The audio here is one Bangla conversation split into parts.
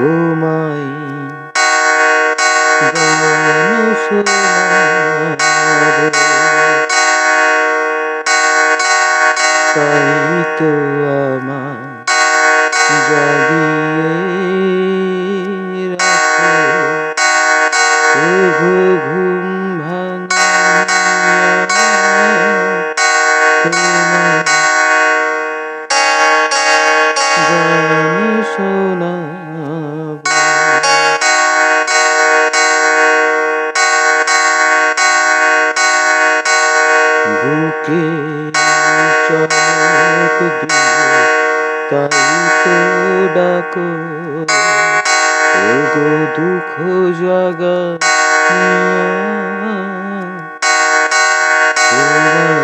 তোমায় তাই তো আমার জাগিয়ে রাখো শুভ ঘুম বুকে চক দিয়ে তাই তো ডাকো গো দুঃখ জাগা এলো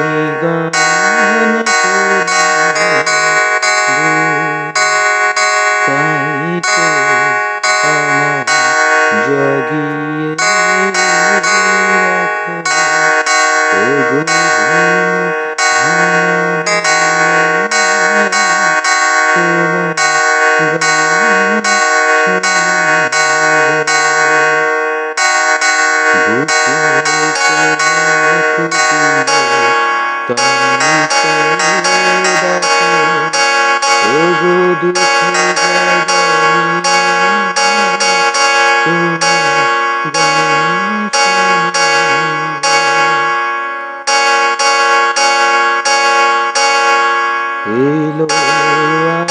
আর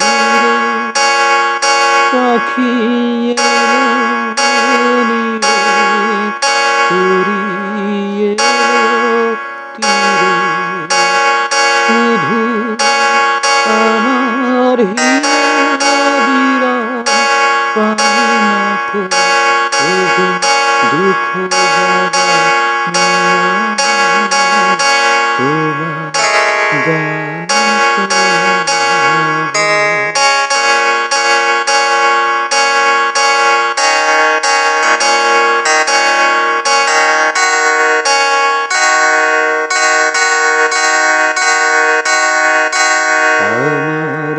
ধীরে পাখি উড়িয়ে তীরে শুধু আমার হিরা পায় না কো দুঃখ তোমার গান আমার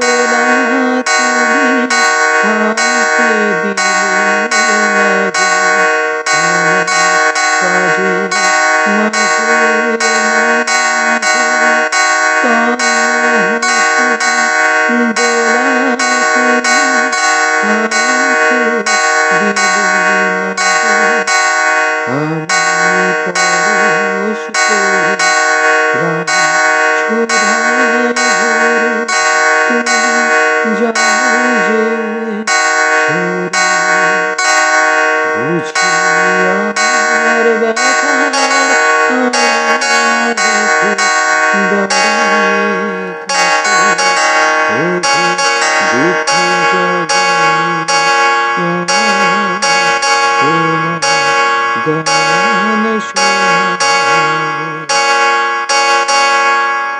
দোলা তুমি হাতে দিলে গান শোনা